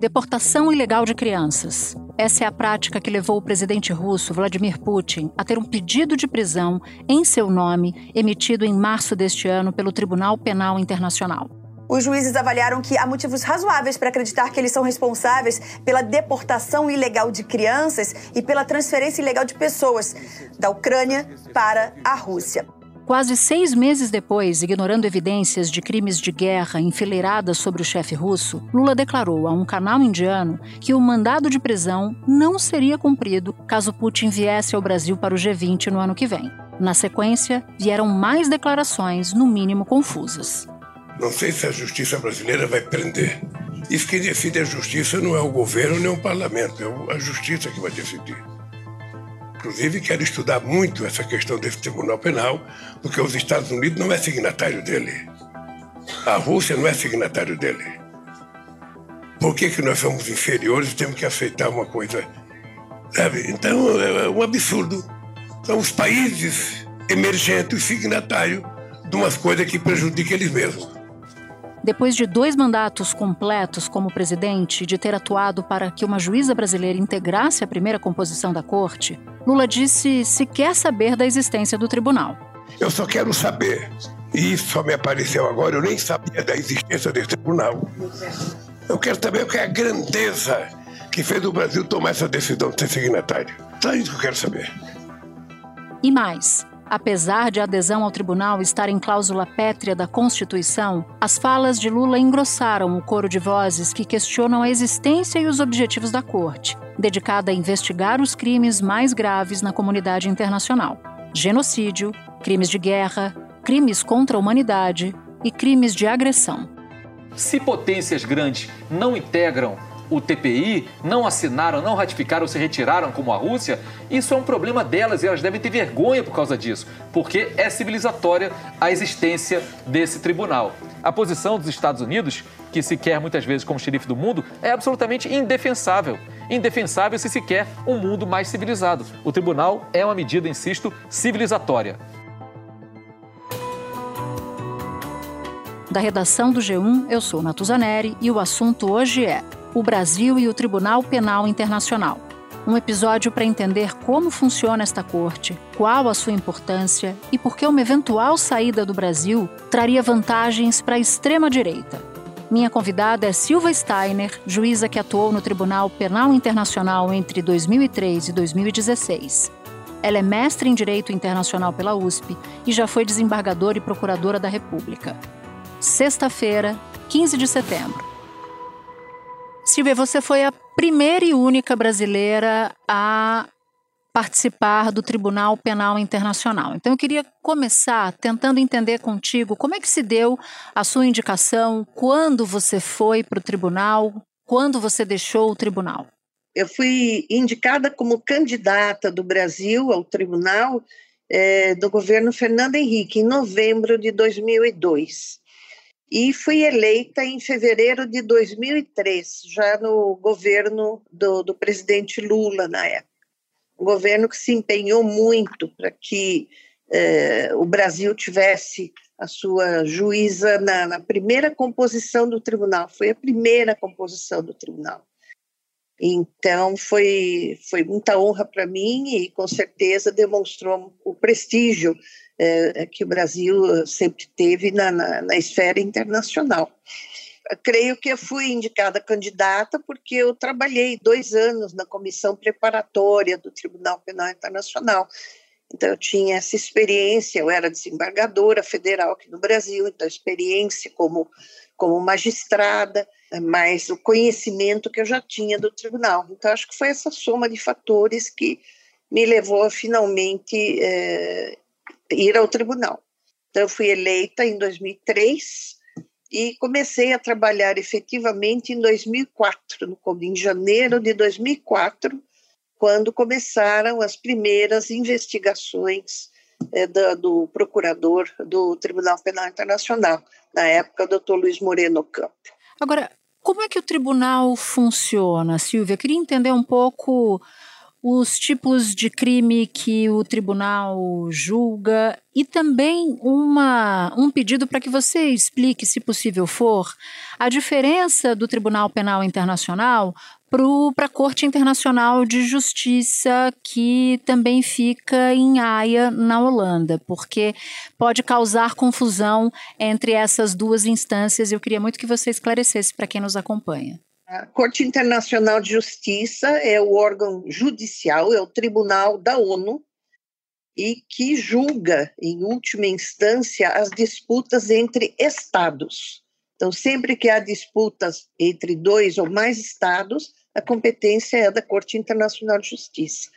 Deportação ilegal de crianças. Essa é a prática que levou o presidente russo, Vladimir Putin, a ter um pedido de prisão em seu nome, emitido em março deste ano pelo Tribunal Penal Internacional. Os juízes avaliaram que há motivos razoáveis para acreditar que eles são responsáveis pela deportação ilegal de crianças e pela transferência ilegal de pessoas da Ucrânia para a Rússia. Quase 6 meses depois, ignorando evidências de crimes de guerra enfileiradas sobre o chefe russo, Lula declarou a um canal indiano que o mandado de prisão não seria cumprido caso Putin viesse ao Brasil para o G20 no ano que vem. Na sequência, vieram mais declarações, no mínimo confusas. Não sei se a justiça brasileira vai prender. Isso que decide a justiça não é o governo nem o parlamento, é a justiça que vai decidir. Inclusive, quero estudar muito essa questão desse tribunal penal, porque os Estados Unidos não é signatário dele. A Rússia não é signatário dele. Por que nós somos inferiores e temos que aceitar uma coisa? Sabe? Então, é um absurdo. São os países emergentes signatários de umas coisas que prejudicam eles mesmos. Depois de 2 mandatos completos como presidente e de ter atuado para que uma juíza brasileira integrasse a primeira composição da corte, Lula disse sequer saber da existência do tribunal. Eu só quero saber, e isso só me apareceu agora, eu nem sabia da existência desse tribunal. Eu quero saber o que é a grandeza que fez o Brasil tomar essa decisão de ser signatário. Só isso que eu quero saber. E mais. Apesar de a adesão ao tribunal estar em cláusula pétrea da Constituição, as falas de Lula engrossaram o coro de vozes que questionam a existência e os objetivos da corte, dedicada a investigar os crimes mais graves na comunidade internacional. Genocídio, crimes de guerra, crimes contra a humanidade e crimes de agressão. Se potências grandes não integram o TPI, não assinaram, não ratificaram, se retiraram, como a Rússia, isso é um problema delas e elas devem ter vergonha por causa disso, porque é civilizatória a existência desse tribunal. A posição dos Estados Unidos, que se quer muitas vezes como xerife do mundo, é absolutamente indefensável. Indefensável se se quer um mundo mais civilizado. O tribunal é uma medida, insisto, civilizatória. Da redação do G1, eu sou Natuza Nery e o assunto hoje é O Brasil e o Tribunal Penal Internacional. Um episódio para entender como funciona esta corte, qual a sua importância e por que uma eventual saída do Brasil traria vantagens para a extrema-direita. Minha convidada é Sylvia Steiner, juíza que atuou no Tribunal Penal Internacional entre 2003 e 2016. Ela é mestre em Direito Internacional pela USP e já foi desembargadora e procuradora da República. Sexta-feira, 15 de setembro. Sylvia, você foi a primeira e única brasileira a participar do Tribunal Penal Internacional. Então, eu queria começar tentando entender contigo como é que se deu a sua indicação, quando você foi para o tribunal, quando você deixou o tribunal. Eu fui indicada como candidata do Brasil ao tribunal do governo Fernando Henrique, em novembro de 2002. E fui eleita em fevereiro de 2003, já no governo do presidente Lula, na época. Um governo que se empenhou muito para que o Brasil tivesse a sua juíza na primeira composição do tribunal. Foi a primeira composição do tribunal. Então, foi muita honra para mim e, com certeza, demonstrou o prestígio que o Brasil sempre teve na esfera internacional. Eu creio que eu fui indicada candidata porque eu trabalhei 2 anos na comissão preparatória do Tribunal Penal Internacional. Então, eu tinha essa experiência, eu era desembargadora federal aqui no Brasil, então experiência como magistrada, mas o conhecimento que eu já tinha do tribunal. Então, acho que foi essa soma de fatores que me levou a finalmente ir ao tribunal. Então, eu fui eleita em 2003 e comecei a trabalhar efetivamente em 2004, em janeiro de 2004, quando começaram as primeiras investigações do procurador do Tribunal Penal Internacional, na época, o doutor Luiz Moreno Campo. Agora, como é que o tribunal funciona, Sylvia? Eu queria entender um pouco os tipos de crime que o tribunal julga e também um pedido para que você explique, se possível for, a diferença do Tribunal Penal Internacional para a Corte Internacional de Justiça, que também fica em Haia, na Holanda, porque pode causar confusão entre essas duas instâncias. Eu queria muito que você esclarecesse para quem nos acompanha. A Corte Internacional de Justiça é o órgão judicial, é o tribunal da ONU, e que julga, em última instância, as disputas entre estados. Então, sempre que há disputas entre dois ou mais estados, a competência é da Corte Internacional de Justiça.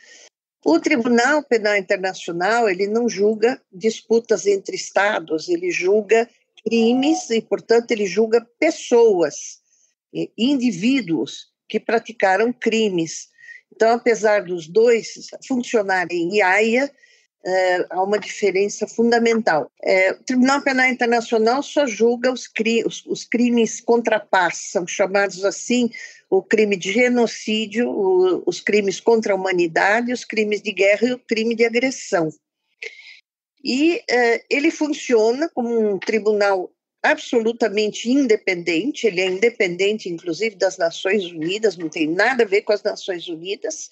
O Tribunal Penal Internacional, ele não julga disputas entre estados, ele julga crimes e, portanto, ele julga pessoas, indivíduos que praticaram crimes. Então, apesar dos dois funcionarem em Haia, há uma diferença fundamental. O Tribunal Penal Internacional só julga os crimes contra a paz, são chamados assim o crime de genocídio, os crimes contra a humanidade, os crimes de guerra e o crime de agressão. E ele funciona como um tribunal absolutamente independente, ele é independente, inclusive, das Nações Unidas, não tem nada a ver com as Nações Unidas.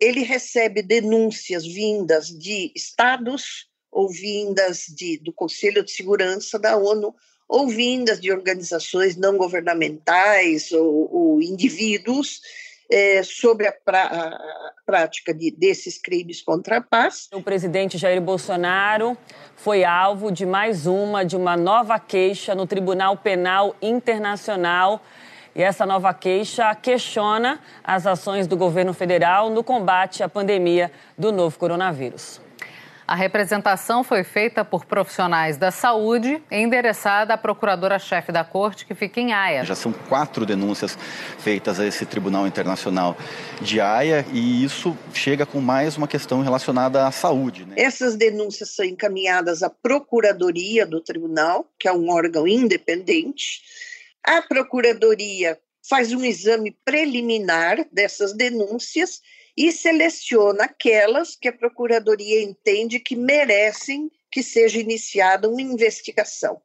Ele recebe denúncias vindas de estados, ou vindas do Conselho de Segurança da ONU, ou vindas de organizações não governamentais ou indivíduos sobre a prática desses crimes contra a paz. O presidente Jair Bolsonaro foi alvo de uma nova queixa no Tribunal Penal Internacional. E essa nova queixa questiona as ações do governo federal no combate à pandemia do novo coronavírus. A representação foi feita por profissionais da saúde e endereçada à procuradora-chefe da corte, que fica em Haia. Já são 4 denúncias feitas a esse Tribunal Internacional de Haia, e isso chega com mais uma questão relacionada à saúde, né? Essas denúncias são encaminhadas à Procuradoria do Tribunal, que é um órgão independente. A Procuradoria faz um exame preliminar dessas denúncias e seleciona aquelas que a Procuradoria entende que merecem que seja iniciada uma investigação.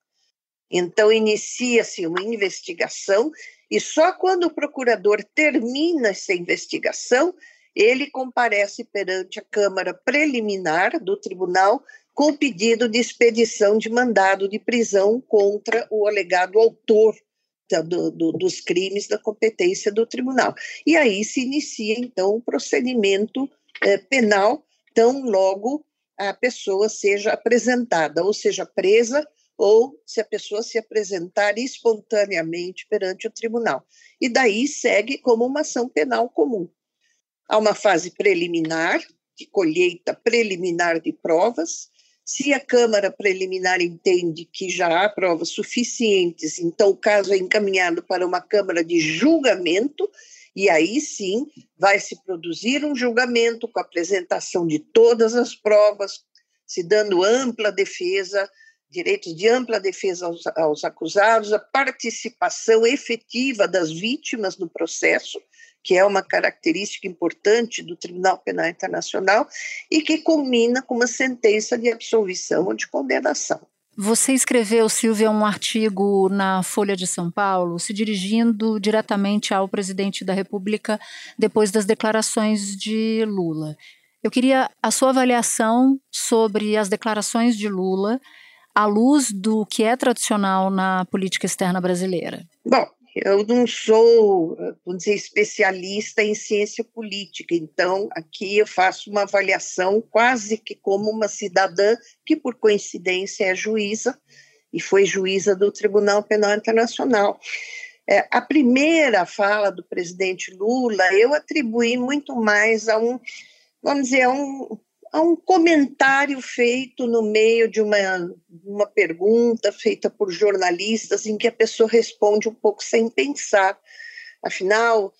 Então, inicia-se uma investigação e só quando o procurador termina essa investigação, ele comparece perante a Câmara Preliminar do Tribunal com pedido de expedição de mandado de prisão contra o alegado autor dos crimes da competência do tribunal. E aí se inicia, então, um procedimento penal tão logo a pessoa seja apresentada, ou seja, presa, ou se a pessoa se apresentar espontaneamente perante o tribunal. E daí segue como uma ação penal comum. Há uma fase preliminar, de colheita preliminar de provas. Se a Câmara Preliminar entende que já há provas suficientes, então o caso é encaminhado para uma Câmara de Julgamento, e aí sim vai se produzir um julgamento com a apresentação de todas as provas, se dando ampla defesa, direitos de ampla defesa aos acusados, a participação efetiva das vítimas no processo, que é uma característica importante do Tribunal Penal Internacional e que culmina com uma sentença de absolvição ou de condenação. Você escreveu, Sylvia, um artigo na Folha de São Paulo, se dirigindo diretamente ao presidente da República depois das declarações de Lula. Eu queria a sua avaliação sobre as declarações de Lula à luz do que é tradicional na política externa brasileira. Bom, eu não sou, vamos dizer, especialista em ciência política, então aqui eu faço uma avaliação quase que como uma cidadã que, por coincidência, é juíza e foi juíza do Tribunal Penal Internacional. A primeira fala do presidente Lula eu atribuí muito mais a um comentário feito no meio de uma pergunta feita por jornalistas em que a pessoa responde um pouco sem pensar. Afinal,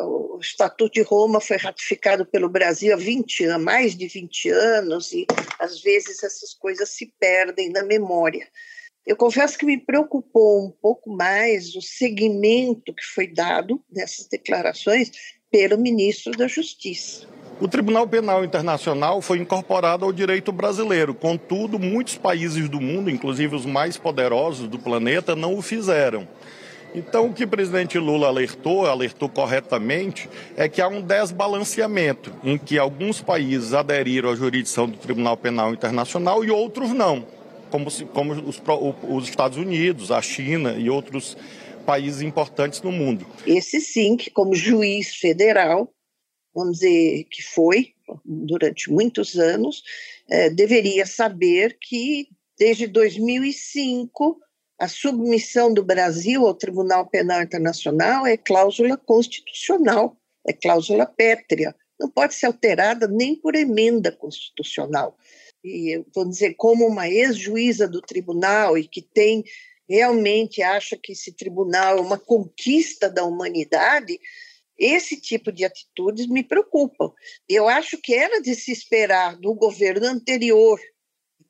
o Estatuto de Roma foi ratificado pelo Brasil há 20 anos, mais de 20 anos, e às vezes essas coisas se perdem na memória. Eu confesso que me preocupou um pouco mais o segmento que foi dado nessas declarações pelo ministro da Justiça. O Tribunal Penal Internacional foi incorporado ao direito brasileiro, contudo, muitos países do mundo, inclusive os mais poderosos do planeta, não o fizeram. Então, o que o presidente Lula alertou corretamente, é que há um desbalanceamento em que alguns países aderiram à jurisdição do Tribunal Penal Internacional e outros não, como os Estados Unidos, a China e outros países importantes no mundo. Esse sim, que como juiz federal, vamos dizer que foi, durante muitos anos, deveria saber que desde 2005 a submissão do Brasil ao Tribunal Penal Internacional é cláusula constitucional, é cláusula pétrea, não pode ser alterada nem por emenda constitucional. E vamos dizer, como uma ex-juíza do tribunal e que tem realmente acha que esse tribunal é uma conquista da humanidade, esse tipo de atitudes me preocupam. Eu acho que era de se esperar do governo anterior,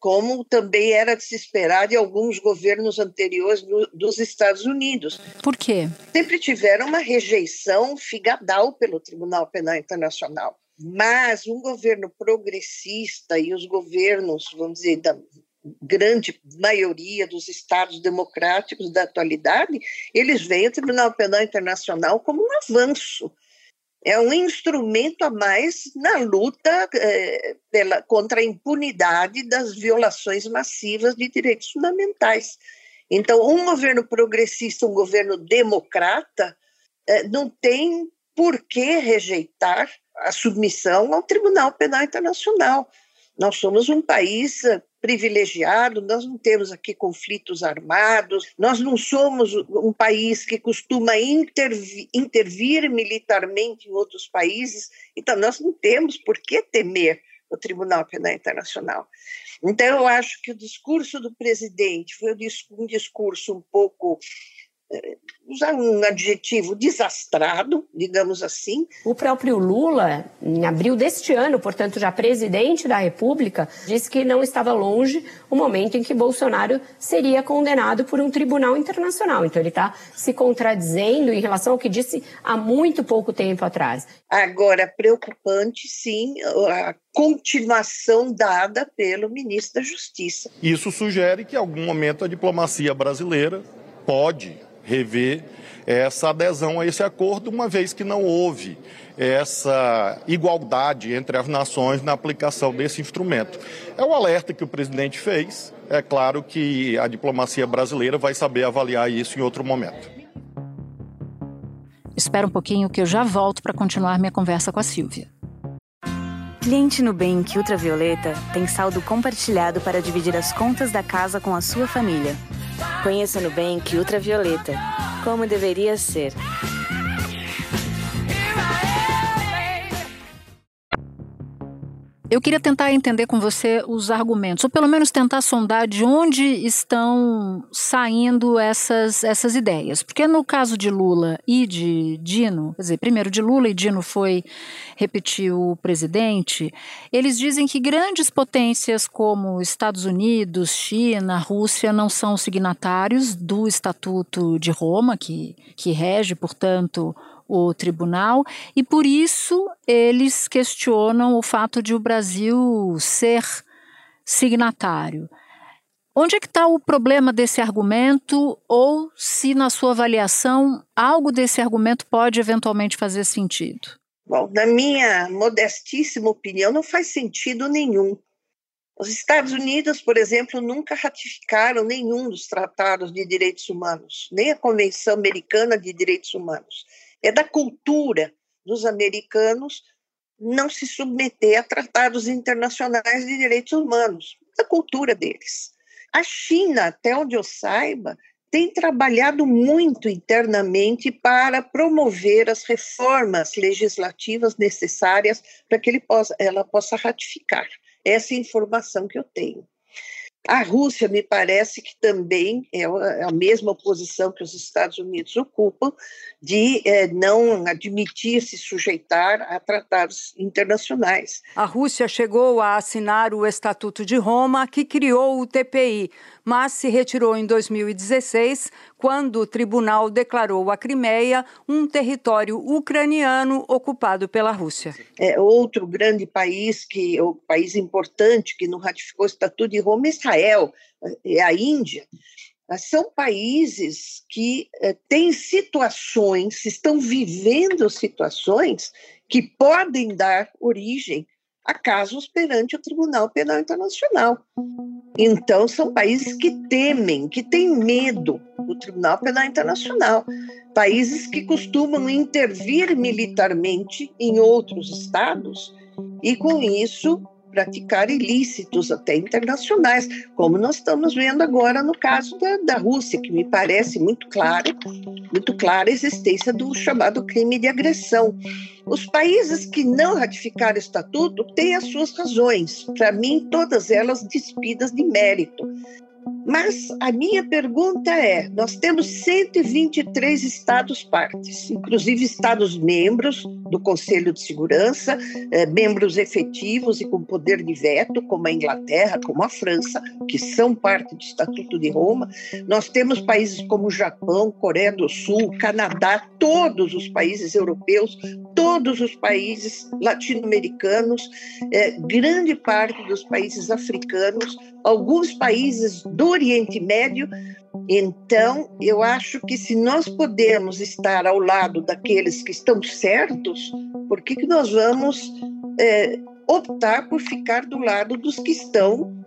como também era de se esperar de alguns governos anteriores dos Estados Unidos. Por quê? Sempre tiveram uma rejeição figadal pelo Tribunal Penal Internacional. Mas um governo progressista e os governos, vamos dizer, da grande maioria dos estados democráticos da atualidade, eles veem o Tribunal Penal Internacional como um avanço. É um instrumento a mais na luta contra a impunidade das violações massivas de direitos fundamentais. Então, um governo progressista, um governo democrata, não tem por que rejeitar a submissão ao Tribunal Penal Internacional. Nós somos um país privilegiado, nós não temos aqui conflitos armados, nós não somos um país que costuma intervir militarmente em outros países, então nós não temos por que temer o Tribunal Penal Internacional. Então eu acho que o discurso do presidente foi um discurso um pouco, usar um adjetivo desastrado, digamos assim. O próprio Lula, em abril deste ano, portanto já presidente da República, disse que não estava longe o momento em que Bolsonaro seria condenado por um tribunal internacional. Então ele está se contradizendo em relação ao que disse há muito pouco tempo atrás. Agora, preocupante, sim, a continuação dada pelo ministro da Justiça. Isso sugere que em algum momento a diplomacia brasileira pode rever essa adesão a esse acordo, uma vez que não houve essa igualdade entre as nações na aplicação desse instrumento. É um alerta que o presidente fez. É claro que a diplomacia brasileira vai saber avaliar isso em outro momento. Espera um pouquinho que eu já volto para continuar minha conversa com a Sylvia. Cliente Nubank Ultravioleta tem saldo compartilhado para dividir as contas da casa com a sua família. Conheça Nubank Ultravioleta, como deveria ser. Eu queria tentar entender com você os argumentos, ou pelo menos tentar sondar de onde estão saindo essas ideias. Porque no caso de Lula e de Dino, quer dizer, primeiro de Lula e Dino repetiu o presidente, eles dizem que grandes potências como Estados Unidos, China, Rússia não são signatários do Estatuto de Roma, que rege, portanto, o tribunal, e por isso eles questionam o fato de o Brasil ser signatário. Onde é que está o problema desse argumento, ou se na sua avaliação algo desse argumento pode eventualmente fazer sentido? Bom, na minha modestíssima opinião, não faz sentido nenhum. Os Estados Unidos, por exemplo, nunca ratificaram nenhum dos tratados de direitos humanos, nem a Convenção Americana de Direitos Humanos. É da cultura dos americanos não se submeter a tratados internacionais de direitos humanos, da cultura deles. A China, até onde eu saiba, tem trabalhado muito internamente para promover as reformas legislativas necessárias para que ela possa ratificar. Essa é a informação que eu tenho. A Rússia, me parece que também é a mesma posição que os Estados Unidos ocupam, de não admitir se sujeitar a tratados internacionais. A Rússia chegou a assinar o Estatuto de Roma, que criou o TPI, mas se retirou em 2016, quando o tribunal declarou a Crimeia um território ucraniano ocupado pela Rússia. É outro grande país, um país importante que não ratificou o Estatuto de Roma, Israel, é a Índia. São países que têm situações, estão vivendo situações que podem dar origem a casos perante o Tribunal Penal Internacional. Então, são países que temem, que têm medo do Tribunal Penal Internacional. Países que costumam intervir militarmente em outros estados e, com isso, praticar ilícitos até internacionais, como nós estamos vendo agora no caso da Rússia, que me parece muito clara a existência do chamado crime de agressão. Os países que não ratificaram o estatuto têm as suas razões, para mim todas elas despidas de mérito. Mas a minha pergunta é, nós temos 123 Estados-partes, inclusive Estados-membros do Conselho de Segurança, membros efetivos e com poder de veto, como a Inglaterra, como a França, que são parte do Estatuto de Roma. Nós temos países como o Japão, Coreia do Sul, Canadá, todos os países europeus, todos os países latino-americanos, grande parte dos países africanos, alguns países do Oriente Médio. Então, eu acho que se nós podemos estar ao lado daqueles que estão certos, por que nós vamos optar por ficar do lado dos que estão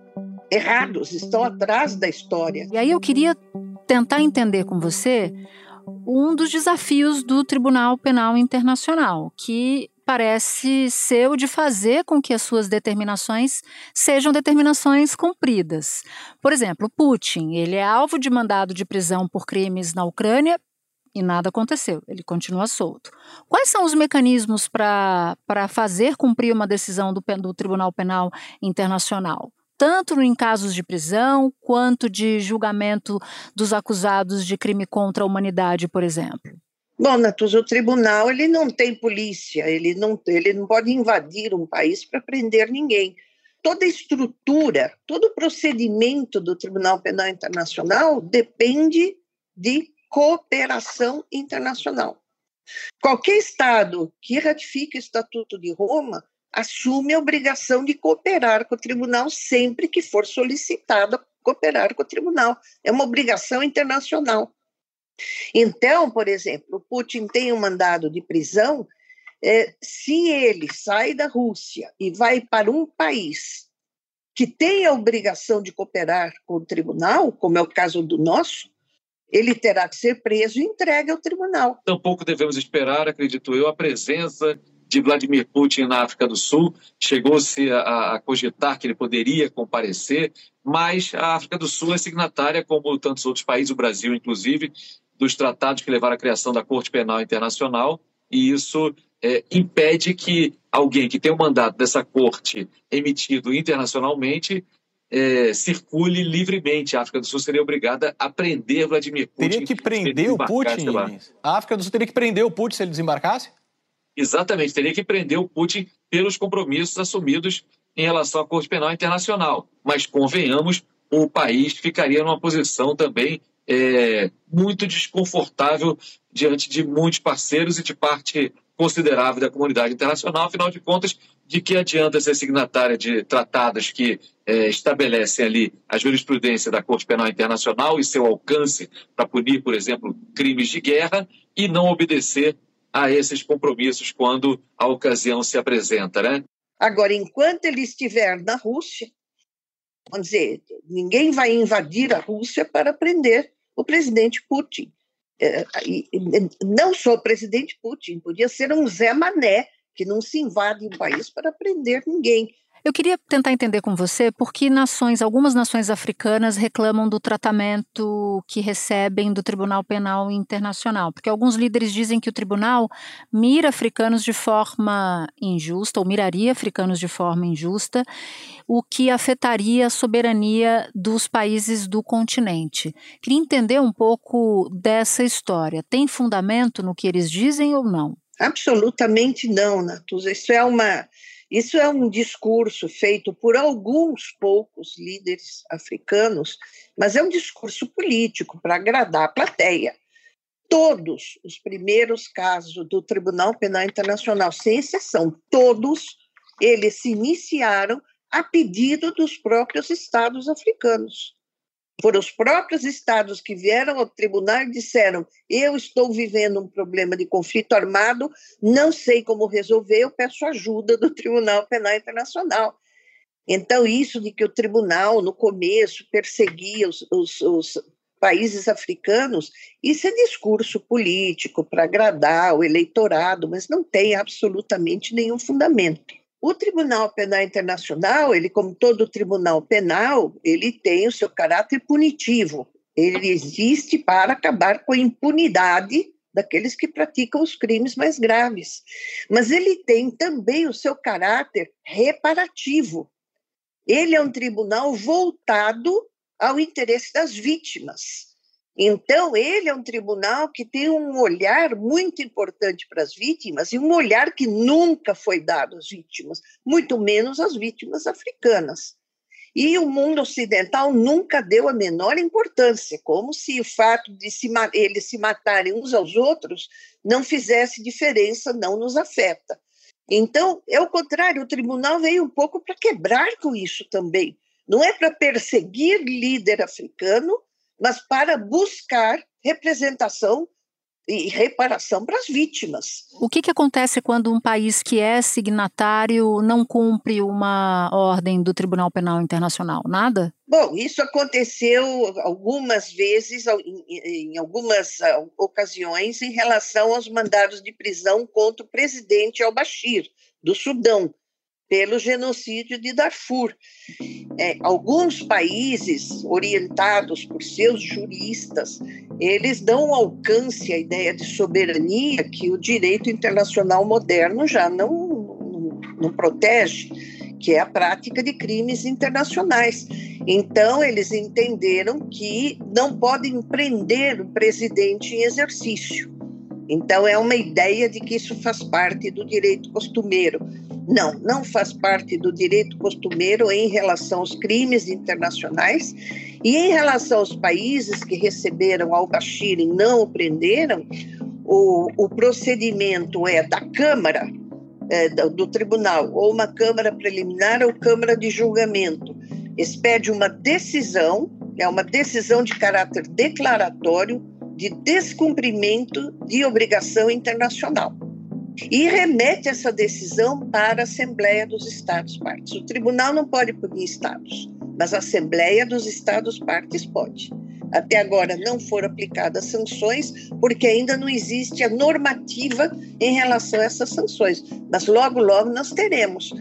errados, estão atrás da história? E aí eu queria tentar entender com você um dos desafios do Tribunal Penal Internacional, que parece ser o de fazer com que as suas determinações sejam determinações cumpridas. Por exemplo, Putin, ele é alvo de mandado de prisão por crimes na Ucrânia e nada aconteceu, ele continua solto. Quais são os mecanismos para fazer cumprir uma decisão do Tribunal Penal Internacional? Tanto em casos de prisão, quanto de julgamento dos acusados de crime contra a humanidade, por exemplo. Bom, Natuza, o tribunal ele não tem polícia, ele não pode invadir um país para prender ninguém. Toda a estrutura, todo o procedimento do Tribunal Penal Internacional depende de cooperação internacional. Qualquer Estado que ratifique o Estatuto de Roma assume a obrigação de cooperar com o tribunal sempre que for solicitada cooperar com o tribunal. É uma obrigação internacional. Então, por exemplo, o Putin tem um mandado de prisão, se ele sai da Rússia e vai para um país que tem a obrigação de cooperar com o tribunal, como é o caso do nosso, ele terá que ser preso e entregue ao tribunal. Tampouco devemos esperar, acredito eu, a presença de Vladimir Putin na África do Sul. Chegou-se a cogitar que ele poderia comparecer, mas a África do Sul é signatária, como tantos outros países, o Brasil inclusive, dos tratados que levaram à criação da Corte Penal Internacional, e isso impede que alguém que tem um mandato dessa corte emitido internacionalmente circule livremente. A África do Sul seria obrigada a prender Vladimir Putin. Teria que prender o Putin? A África do Sul teria que prender o Putin se ele desembarcasse? Exatamente, teria que prender o Putin pelos compromissos assumidos em relação à Corte Penal Internacional. Mas, convenhamos, o país ficaria numa posição também muito desconfortável diante de muitos parceiros e de parte considerável da comunidade internacional. Afinal de contas, de que adianta ser signatária de tratados que estabelecem ali a jurisprudência da Corte Penal Internacional e seu alcance para punir, por exemplo, crimes de guerra e não obedecer a esses compromissos quando a ocasião se apresenta, né? Agora, enquanto ele estiver na Rússia, vamos dizer, ninguém vai invadir a Rússia para prender o presidente Putin. Não só o presidente Putin, podia ser um Zé Mané, que não se invade um país para prender ninguém. Eu queria tentar entender com você por que algumas nações africanas reclamam do tratamento que recebem do Tribunal Penal Internacional, porque alguns líderes dizem que o tribunal mira africanos de forma injusta, ou miraria africanos de forma injusta, o que afetaria a soberania dos países do continente. Queria entender um pouco dessa história. Tem fundamento no que eles dizem ou não? Absolutamente não, Natuza. Isso é uma... Isso é um discurso feito por alguns poucos líderes africanos, mas é um discurso político para agradar a plateia. Todos os primeiros casos do Tribunal Penal Internacional, sem exceção, todos eles se iniciaram a pedido dos próprios estados africanos. Foram os próprios estados que vieram ao tribunal e disseram: eu estou vivendo um problema de conflito armado, não sei como resolver, eu peço ajuda do Tribunal Penal Internacional. Então, isso de que o tribunal, no começo, perseguia os países africanos, isso é discurso político para agradar o eleitorado, mas não tem absolutamente nenhum fundamento. O Tribunal Penal Internacional, ele, como todo tribunal penal, ele tem o seu caráter punitivo. Ele existe para acabar com a impunidade daqueles que praticam os crimes mais graves. Mas ele tem também o seu caráter reparativo. Ele é um tribunal voltado ao interesse das vítimas. Então, ele é um tribunal que tem um olhar muito importante para as vítimas e um olhar que nunca foi dado às vítimas, muito menos às vítimas africanas. E o mundo ocidental nunca deu a menor importância, como se o fato de eles se matarem uns aos outros não fizesse diferença, não nos afeta. Então, é o contrário, o tribunal veio um pouco para quebrar com isso também. Não é para perseguir líder africano, mas para buscar representação e reparação para as vítimas. O que acontece quando um país que é signatário não cumpre uma ordem do Tribunal Penal Internacional? Nada? Bom, isso aconteceu algumas vezes, em algumas ocasiões, em relação aos mandados de prisão contra o presidente Al-Bashir, do Sudão, pelo genocídio de Darfur. Alguns países orientados por seus juristas, eles dão alcance à ideia de soberania que o direito internacional moderno já não protege, que é a prática de crimes internacionais. Então, eles entenderam que não podem prender o presidente em exercício. Então, é uma ideia de que isso faz parte do direito costumeiro. Não, não faz parte do direito costumeiro em relação aos crimes internacionais e em relação aos países que receberam Al-Bashir e não o prenderam, o procedimento é da Câmara, do Tribunal, ou uma Câmara preliminar ou Câmara de julgamento. Expede uma decisão, é uma decisão de caráter declaratório de descumprimento de obrigação internacional. E remete essa decisão para a Assembleia dos Estados-Partes. O tribunal não pode punir estados, mas a Assembleia dos Estados-Partes pode. Até agora não foram aplicadas sanções, porque ainda não existe a normativa em relação a essas sanções. Mas logo, logo nós teremos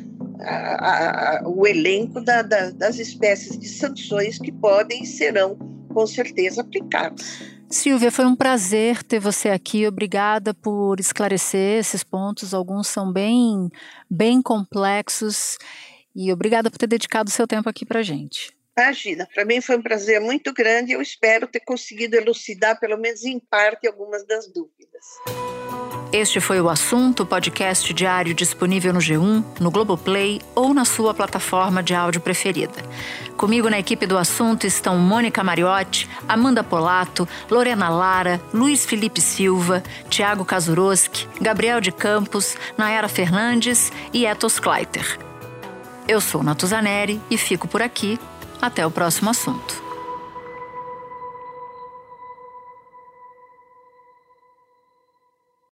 o elenco das espécies de sanções que podem e serão, com certeza, aplicadas. Sylvia, foi um prazer ter você aqui. Obrigada por esclarecer esses pontos. Alguns são bem complexos. E obrigada por ter dedicado o seu tempo aqui para a gente. Imagina, para mim foi um prazer muito grande. Eu espero ter conseguido elucidar, pelo menos em parte, algumas das dúvidas. Este foi o Assunto, podcast diário disponível no G1, no Globoplay ou na sua plataforma de áudio preferida. Comigo na equipe do Assunto estão Mônica Mariotti, Amanda Polato, Lorena Lara, Luiz Felipe Silva, Tiago Kazuroski, Gabriel de Campos, Nayara Fernandes e Etos Kleiter. Eu sou Natuza Nery e fico por aqui. Até o próximo Assunto.